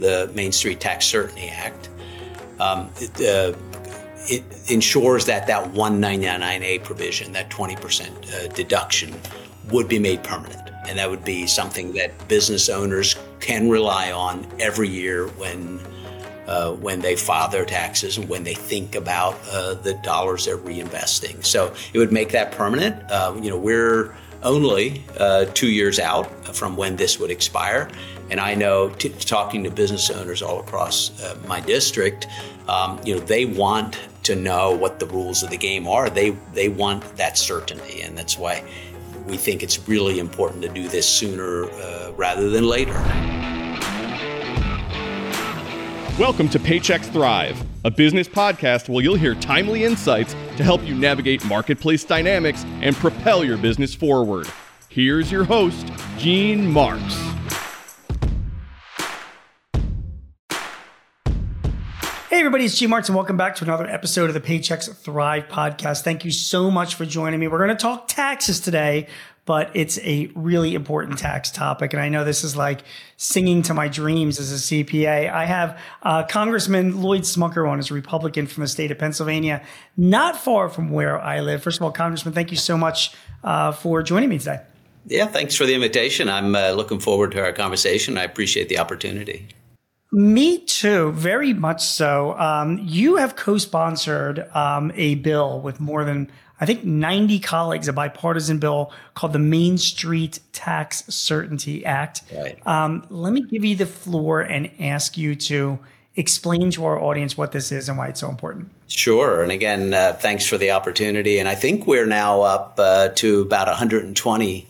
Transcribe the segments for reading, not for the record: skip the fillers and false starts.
the Main Street Tax Certainty Act. It ensures that 199A provision, that 20% deduction, would be made permanent. And that would be something that business owners can rely on every year when they file their taxes and when they think about the dollars they're reinvesting. So it would make that permanent. We're only 2 years out from when this would expire. And I know, talking to business owners all across my district, they want to know what the rules of the game are. They want that certainty, and that's why we think it's really important to do this sooner rather than later. Welcome to Paychex Thrive, a business podcast where you'll hear timely insights to help you navigate marketplace dynamics and propel your business forward. Here's your host, Gene Marks. Hey everybody, it's Gene Marks and welcome back to another episode of the Paychex Thrive podcast. Thank you so much for joining me. We're going to talk taxes today, but it's a really important tax topic. And I know this is like singing to my dreams as a CPA. I have Congressman Lloyd Smucker on, as a Republican from the state of Pennsylvania, not far from where I live. First of all, Congressman, thank you so much for joining me today. Yeah, thanks for the invitation. I'm looking forward to our conversation. I appreciate the opportunity. Me too, very much so. You have co-sponsored a bill with more than, I think, 90 colleagues, a bipartisan bill called the Main Street Tax Certainty Act. Right. Let me give you the floor and ask you to explain to our audience what this is and why it's so important. Sure. And again, thanks for the opportunity. And I think we're now up to about 120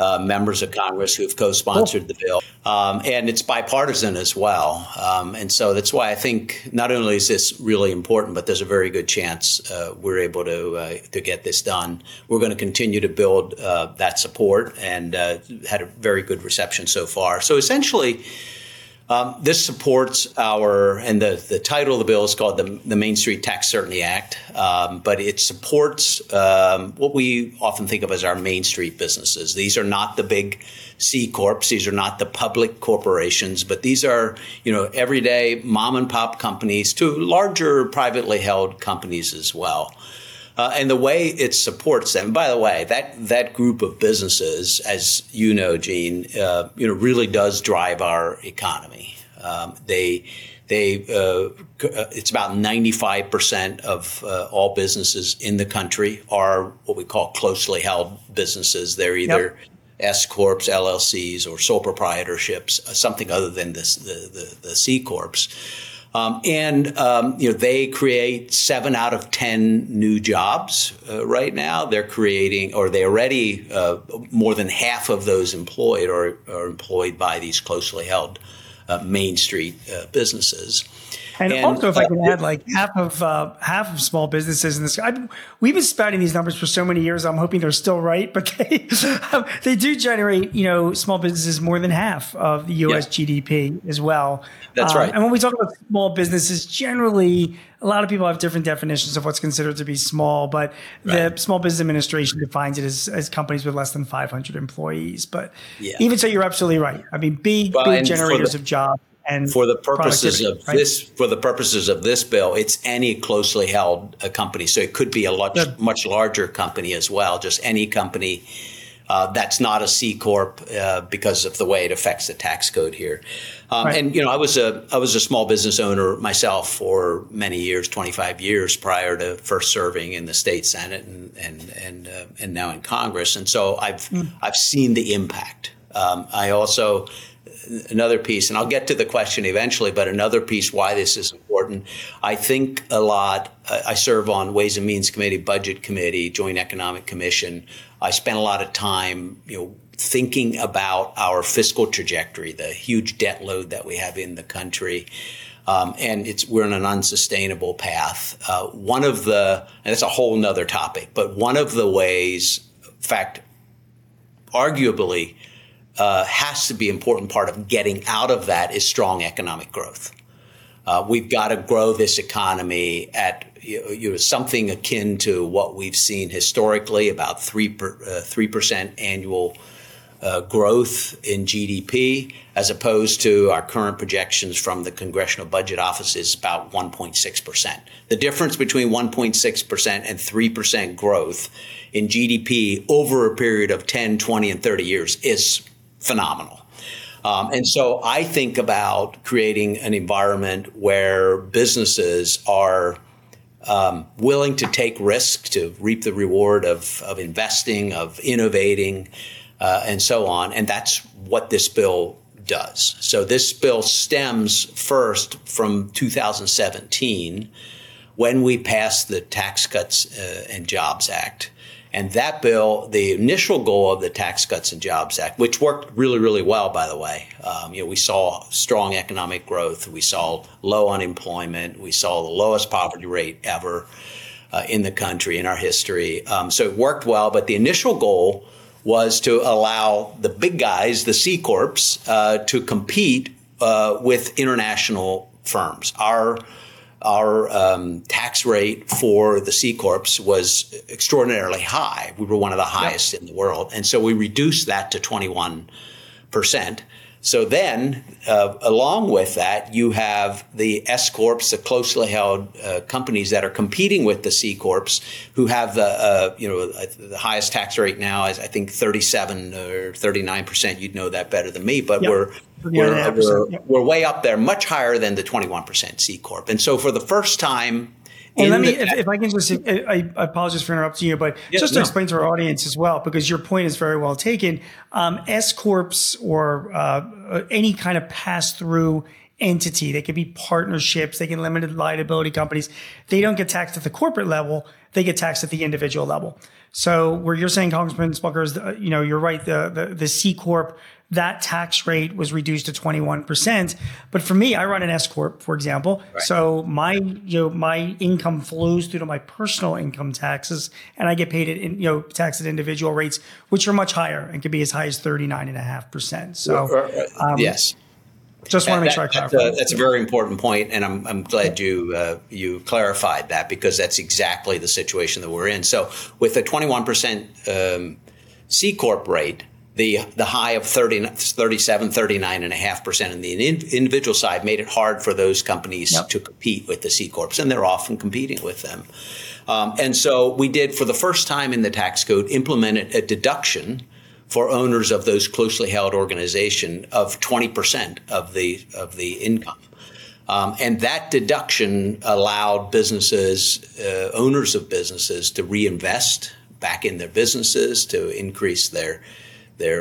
members of Congress who've co-sponsored the bill. And it's bipartisan as well. And so that's why I think not only is this really important, but there's a very good chance we're able to get this done. We're going to continue to build that support, and had a very good reception so far. So essentially, this supports the title of the bill is called the Main Street Tax Certainty Act, but it supports what we often think of as our Main Street businesses. These are not the big C Corps. These are not the public corporations, but these are, everyday mom and pop companies to larger privately held companies as well. And the way it supports them, by the way, that group of businesses, as you know, Gene, really does drive our economy. It's about 95% of all businesses in the country are what we call closely held businesses. They're either S Corps, LLCs, or sole proprietorships, something other than the C Corps. They create 7 out of 10 new jobs right now. They're creating, or they already, more than half of those employed are employed by these closely held Main Street businesses. And also, if I can add, like half of small businesses in this, we've been spouting these numbers for so many years. I'm hoping they're still right, but they do generate, small businesses more than half of the U.S. GDP as well. That's right. And when we talk about small businesses, generally, a lot of people have different definitions of what's considered to be small, but the Small Business Administration defines it as companies with less than 500 employees. But even so, you're absolutely right. I mean, big generators of jobs. And for the purposes of this bill, it's any closely held company. So it could be a much larger company as well, just any company that's not a C Corp because of the way it affects the tax code here. I was a small business owner myself for many years, 25 years prior to first serving in the state Senate and now in Congress. And so I've seen the impact. I also. Another piece, and I'll get to the question eventually, but another piece why this is important. I think a lot, I serve on Ways and Means Committee, Budget Committee, Joint Economic Commission. I spent a lot of time, thinking about our fiscal trajectory, the huge debt load that we have in the country. We're on an unsustainable path. And that's a whole nother topic, but one of the ways, in fact, arguably, has to be an important part of getting out of that is strong economic growth. We've got to grow this economy at something akin to what we've seen historically, about 3% annual growth in GDP, as opposed to our current projections from the Congressional Budget Office is about 1.6%. The difference between 1.6% and 3% growth in GDP over a period of 10, 20, and 30 years is phenomenal. And so I think about creating an environment where businesses are willing to take risk to reap the reward of investing, of innovating, and so on. And that's what this bill does. So this bill stems first from 2017, when we passed the Tax Cuts and Jobs Act. And that bill, the initial goal of the Tax Cuts and Jobs Act, which worked really, really well, by the way, we saw strong economic growth. We saw low unemployment. We saw the lowest poverty rate ever in the country, in our history. So it worked well. But the initial goal was to allow the big guys, the C Corps, to compete with international firms. Our tax rate for the C Corps was extraordinarily high. We were one of the highest in the world. And so we reduced that to 21%. So then, along with that, you have the S Corps, the closely held companies that are competing with the C Corps, who have the highest tax rate now is, I think, 37 or 39%. You'd know that better than me, but we're way up there, much higher than the 21% C Corp. And so for the first time, if I can just, I apologize for interrupting you, but to explain to our audience as well, because your point is very well taken. S Corps or any kind of pass-through entity, they could be partnerships, they can limited liability companies. They don't get taxed at the corporate level; they get taxed at the individual level. So, where you're saying, Congressman Smucker, is you're right. The C Corp, that tax rate was reduced to 21%. But for me, I run an S Corp, for example. Right. So my income flows through to my personal income taxes, and I get paid at taxed at individual rates, which are much higher and can be as high as 39.5%. So yes, just want to make sure I clarify. That's a very important point, and I'm glad you clarified that, because that's exactly the situation that we're in. So with a 21% C Corp rate, the high of 39.5% on the individual side made it hard for those companies to compete with the C Corps, and they're often competing with them. And so we did, for the first time in the tax code, implemented a deduction for owners of those closely held organizations of 20% of the income. And that deduction allowed businesses, owners of businesses, to reinvest back in their businesses, to increase their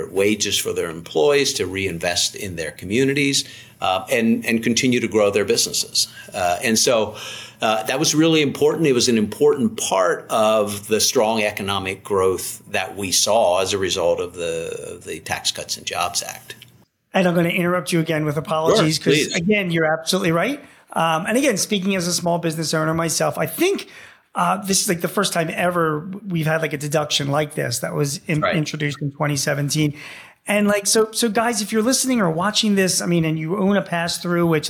wages for their employees, to reinvest in their communities, and continue to grow their businesses. And so that was really important. It was an important part of the strong economic growth that we saw as a result of the Tax Cuts and Jobs Act. And I'm going to interrupt you again with apologies, because, again, you're absolutely right. And again, speaking as a small business owner myself, I think this is like the first time ever we've had like a deduction like this that was introduced in 2017. And so guys, if you're listening or watching this, and you own a pass-through, which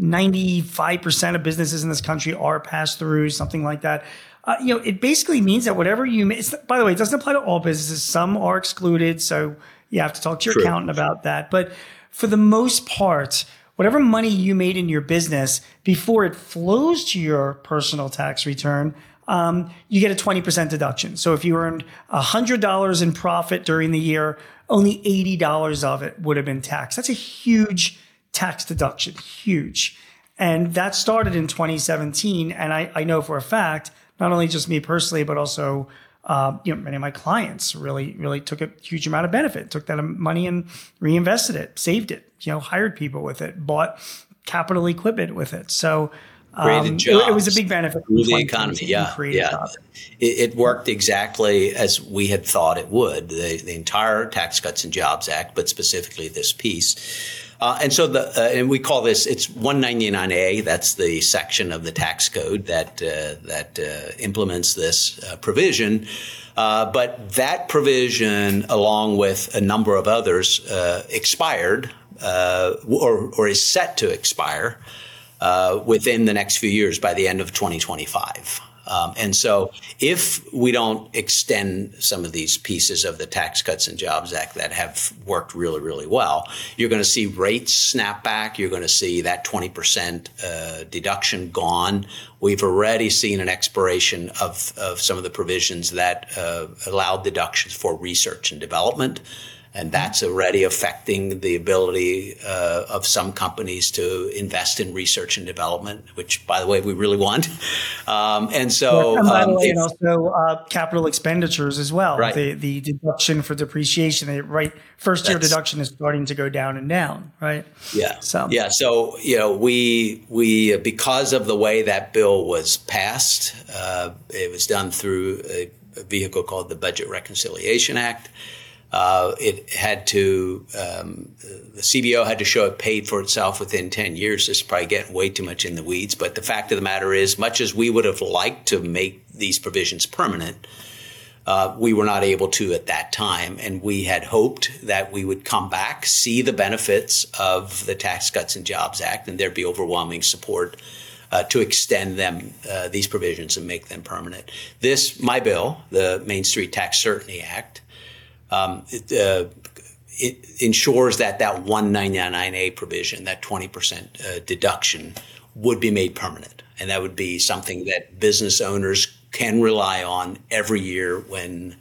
95% of businesses in this country are pass-throughs, something like that. It basically means that whatever you make, by the way, it doesn't apply to all businesses. Some are excluded. So you have to talk to your accountant about that. But for the most part, whatever money you made in your business before it flows to your personal tax return, you get a 20% deduction. So if you earned $100 in profit during the year, only $80 of it would have been taxed. That's a huge tax deduction, huge. And that started in 2017. And I know for a fact, not only just me personally, but also many of my clients really took a huge amount of benefit, took that money and reinvested it, saved it, hired people with it, bought capital equipment with it. So created jobs. It was a big benefit to the economy. It worked exactly as we had thought it would. The entire Tax Cuts and Jobs Act, but specifically this piece. And we call this, it's 199A, that's the section of the tax code that implements this provision. But that provision, along with a number of others, expired or is set to expire within the next few years by the end of 2025. And so if we don't extend some of these pieces of the Tax Cuts and Jobs Act that have worked really, really well, you're going to see rates snap back. You're going to see that 20% deduction gone. We've already seen an expiration of some of the provisions that allowed deductions for research and development. And that's already affecting the ability of some companies to invest in research and development, which, by the way, we really want. And so, and by the way, and also capital expenditures as well. Right. The deduction for depreciation, first year deduction is starting to go down and down, right? Yeah. So we because of the way that bill was passed, it was done through a vehicle called the Budget Reconciliation Act. It had to, the CBO had to show it paid for itself within 10 years. This is probably getting way too much in the weeds. But the fact of the matter is, much as we would have liked to make these provisions permanent, we were not able to at that time. And we had hoped that we would come back, see the benefits of the Tax Cuts and Jobs Act, and there'd be overwhelming support to extend them, these provisions, and make them permanent. My bill, the Main Street Tax Certainty Act, it ensures that 199A provision, that 20% deduction, would be made permanent. And that would be something that business owners can rely on every year when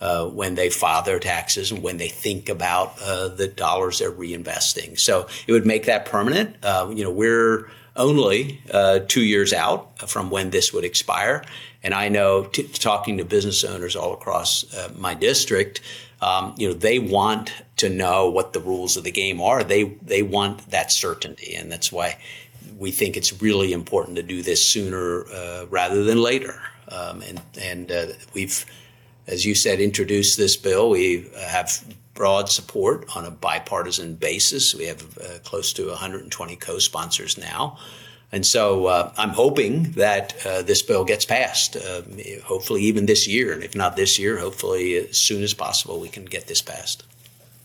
they file their taxes and when they think about the dollars they're reinvesting. So it would make that permanent. We're only 2 years out from when this would expire. And I know, talking to business owners all across my district, they want to know what the rules of the game are. They want that certainty. And that's why we think it's really important to do this sooner rather than later. And we've, as you said, introduced this bill. We have broad support on a bipartisan basis. We have close to 120 co-sponsors now. And so I'm hoping that this bill gets passed, hopefully even this year. And if not this year, hopefully as soon as possible, we can get this passed.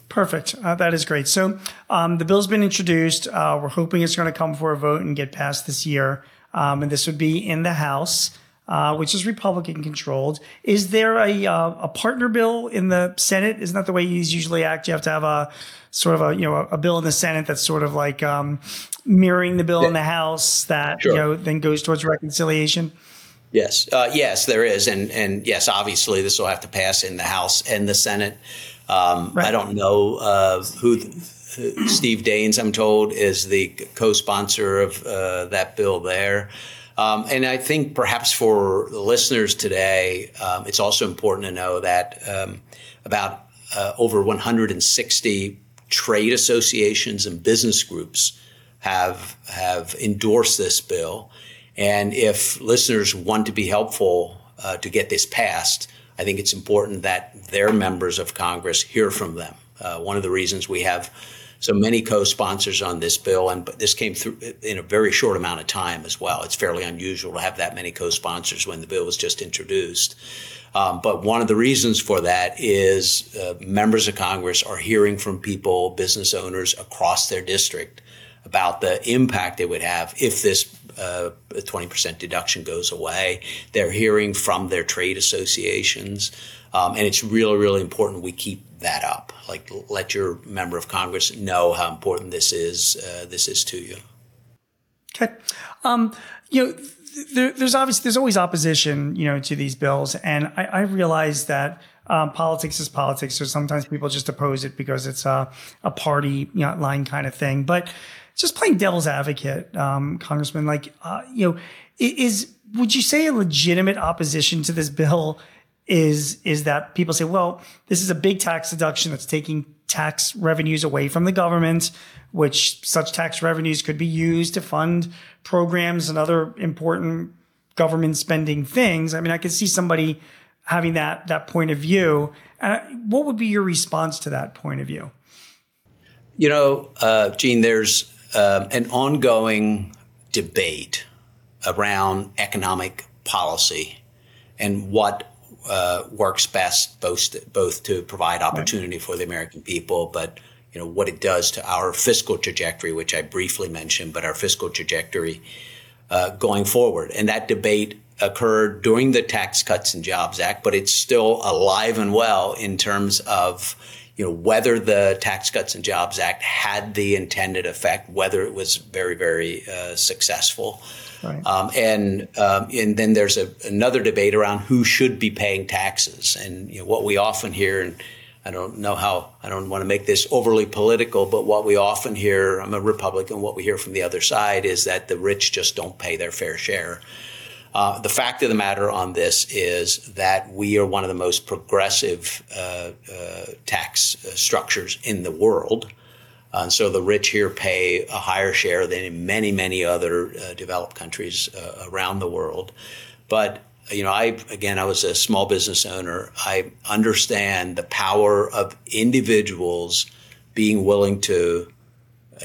Perfect. That is great. So the bill's been introduced. We're hoping it's going to come for a vote and get passed this year. And this would be in the House, which is Republican controlled. Is there a partner bill in the Senate? Isn't that the way these usually act? You have to have a sort of a bill in the Senate that's sort of like mirroring the bill in the House that then goes towards reconciliation. Yes, yes, there is, and yes, obviously this will have to pass in the House and the Senate. Right. I don't know who Steve Daines, I'm told, is the co-sponsor of that bill there. And I think perhaps for the listeners today, it's also important to know that about over 160 trade associations and business groups have endorsed this bill. And if listeners want to be helpful to get this passed, I think it's important that their members of Congress hear from them. One of the reasons we have so many co-sponsors on this bill, and this came through in a very short amount of time as well. It's fairly unusual to have that many co-sponsors when the bill was just introduced. But one of the reasons for that is members of Congress are hearing from people, business owners across their district, about the impact it would have if this 20% deduction goes away. They're hearing from their trade associations. And it's really, really important we keep that up. Like, let your member of Congress know how important this is to you. Okay. There's always opposition, to these bills. And I realize that politics is politics. So sometimes people just oppose it because it's a party line kind of thing. But just playing devil's advocate, Congressman, would you say a legitimate opposition to this bill is that people say, well, this is a big tax deduction that's taking tax revenues away from the government, which such tax revenues could be used to fund programs and other important government spending things. I mean, I could see somebody having that point of view. What would be your response to that point of view? Gene, there's an ongoing debate around economic policy and what works best, both to provide opportunity for the American people, but what it does to our fiscal trajectory, which I briefly mentioned, but our fiscal trajectory going forward. And that debate occurred during the Tax Cuts and Jobs Act, but it's still alive and well in terms of, you know, whether the Tax Cuts and Jobs Act had the intended effect, whether it was very, very successful. Right. And then there's another debate around who should be paying taxes. And you know, what we often hear, and I don't want to make this overly political, but what we often hear, I'm a Republican, what we hear from the other side is that the rich just don't pay their fair share. The fact of the matter on this is that we are one of the most progressive tax structures in the world. So the rich here pay a higher share than in many, many other developed countries around the world. But, you know, I was a small business owner. I understand the power of individuals being willing to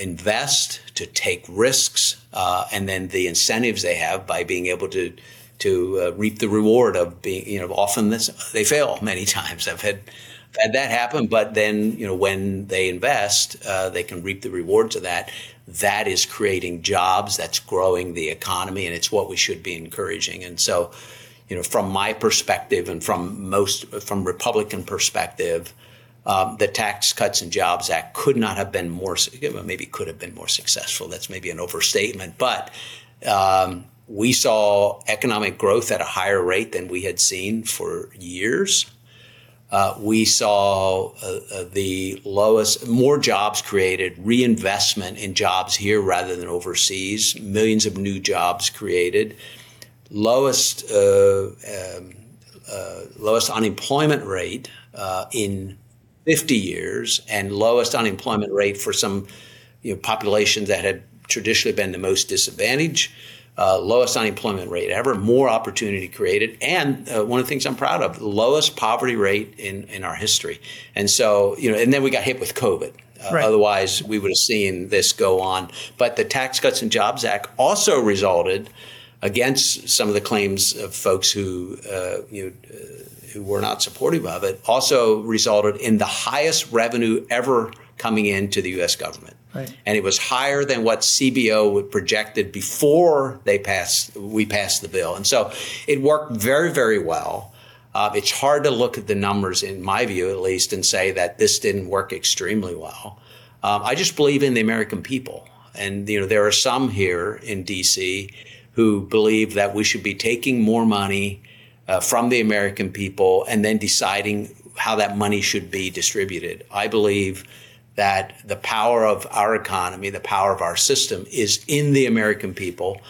invest, to take risks, and then the incentives they have by being able to reap the reward of being, you know, often they fail many times. I've had that happen, but then, you know, when they invest, they can reap the rewards of that. That is creating jobs, that's growing the economy, and it's what we should be encouraging. And so, you know, from my perspective and from Republican perspective, the Tax Cuts and Jobs Act could have been more successful. That's maybe an overstatement, but we saw economic growth at a higher rate than we had seen for years. We saw more jobs created, reinvestment in jobs here rather than overseas, millions of new jobs created, lowest unemployment rate in 50 years, and lowest unemployment rate for some, you know, populations that had traditionally been the most disadvantaged, lowest unemployment rate ever, more opportunity created, and one of the things I'm proud of, lowest poverty rate in our history. And so, you know, and then we got hit with COVID. Right. Otherwise, we would have seen this go on. But the Tax Cuts and Jobs Act also resulted against some of the claims of folks who were not supportive of it, also resulted in the highest revenue ever coming into the U.S. government. Right. And it was higher than what CBO projected before we passed the bill. And so it worked very, very well. It's hard to look at the numbers, in my view at least, and say that this didn't work extremely well. I just believe in the American people. And, you know, there are some here in D.C. who believe that we should be taking more money from the American people and then deciding how that money should be distributed. I believe that the power of our economy, the power of our system is in the American people.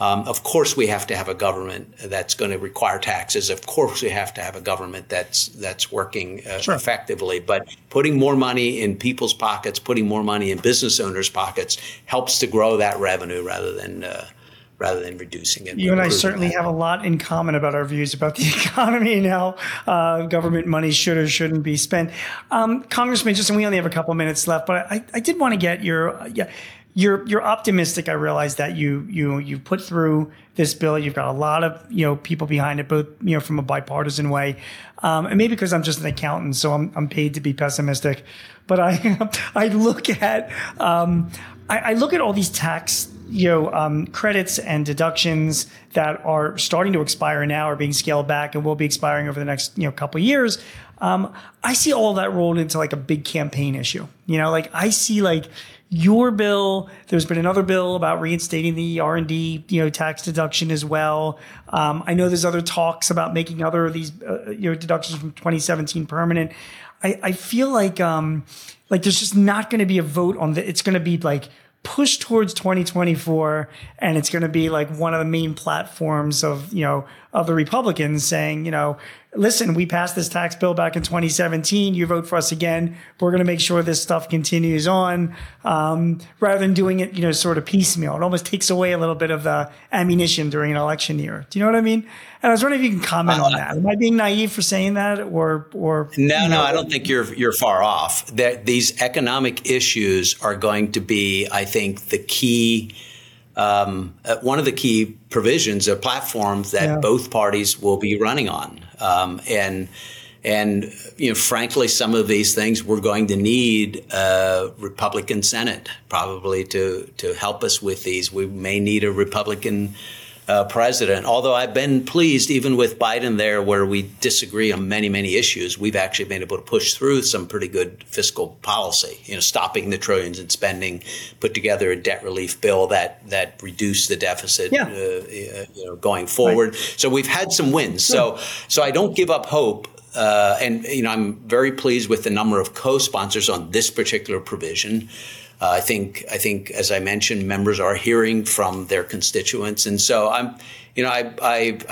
Of course, we have to have a government that's going to require taxes. Of course, we have to have a government that's working effectively. But putting more money in people's pockets, putting more money in business owners' pockets helps to grow that revenue rather than reducing it. You and I certainly have a lot in common about our views about the economy and how government money should or shouldn't be spent. Congressman, we only have a couple minutes left, but I did want to get you're optimistic. I realize that you put through this bill. You've got a lot of, you know, people behind it, both, you know, from a bipartisan way, and maybe because I'm just an accountant, so I'm paid to be pessimistic. But I look at I look at all these tax, you know, credits and deductions that are starting to expire now, are being scaled back and will be expiring over the next, you know, couple of years. I see all that rolled into like a big campaign issue. You know, like I see like your bill, there's been another bill about reinstating the R&D, you know, tax deduction as well. I know there's other talks about making other of these, you know, deductions from 2017 permanent. I feel like there's just not going to be a vote on it's going to be like push towards 2024, and it's going to be like one of the main platforms of, you know, of the Republicans saying, you know, listen, we passed this tax bill back in 2017. You vote for us again. We're going to make sure this stuff continues on, rather than doing it, you know, sort of piecemeal. It almost takes away a little bit of the ammunition during an election year. Do you know what I mean? And I was wondering if you can comment on that. Am I being naive for saying that, or no? I don't think you're far off. That these economic issues are going to be, I think, the key. One of the key provisions or platforms that both parties will be running on. And you know, frankly, some of these things we're going to need a Republican Senate probably to help us with these. We may need a Republican president, although I've been pleased, even with Biden there, where we disagree on many, many issues, we've actually been able to push through some pretty good fiscal policy, you know, stopping the trillions in spending, put together a debt relief bill that reduced the deficit, going forward. Right. So we've had some wins. Sure. So I don't give up hope. And, you know, I'm very pleased with the number of co-sponsors on this particular provision. I think, as I mentioned, members are hearing from their constituents. And so I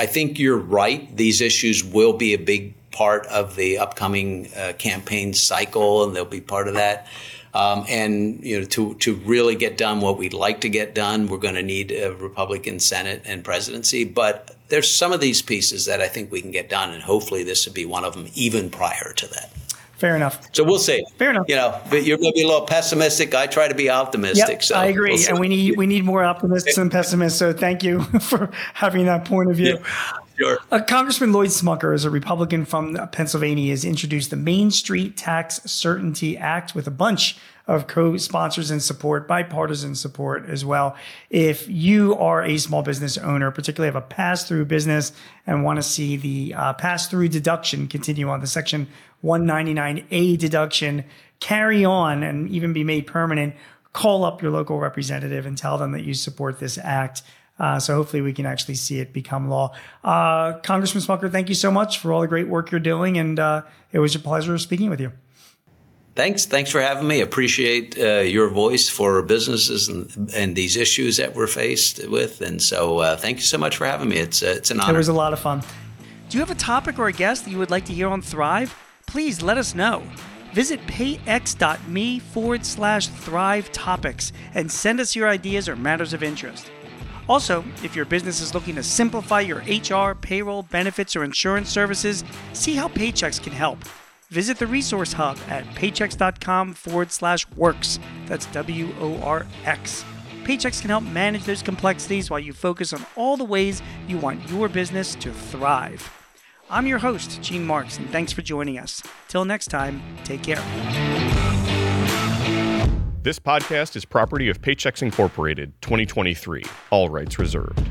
think you're right. These issues will be a big part of the upcoming campaign cycle, and they'll be part of that. And, you know, to really get done what we'd like to get done, we're going to need a Republican Senate and presidency. But there's some of these pieces that I think we can get done, and hopefully this would be one of them even prior to that. Fair enough. So we'll see. Fair enough. You know, but you're maybe a little pessimistic. I try to be optimistic. Yep, so I agree. We'll and we need more optimists than pessimists. So thank you for having that point of view. Yeah, sure. Congressman Lloyd Smucker is a Republican from Pennsylvania, has introduced the Main Street Tax Certainty Act with a bunch of co-sponsors and support, bipartisan support as well. If you are a small business owner, particularly have a pass-through business and want to see the pass-through deduction continue on the Section 199A deduction, carry on and even be made permanent, call up your local representative and tell them that you support this act. So hopefully we can actually see it become law. Congressman Smucker, thank you so much for all the great work you're doing. And it was a pleasure speaking with you. Thanks. Thanks for having me. Appreciate your voice for businesses and these issues that we're faced with. And so thank you so much for having me. It's an honor. It was a lot of fun. Do you have a topic or a guest that you would like to hear on Thrive? Please let us know. Visit payx.me/Thrive Topics and send us your ideas or matters of interest. Also, if your business is looking to simplify your HR, payroll, benefits, or insurance services, see how Paychex can help. Visit the Resource Hub at paychex.com/works. That's WORX. Paychex can help manage those complexities while you focus on all the ways you want your business to thrive. I'm your host, Gene Marks, and thanks for joining us. Till next time, take care. This podcast is property of Paychex Incorporated, 2023. All rights reserved.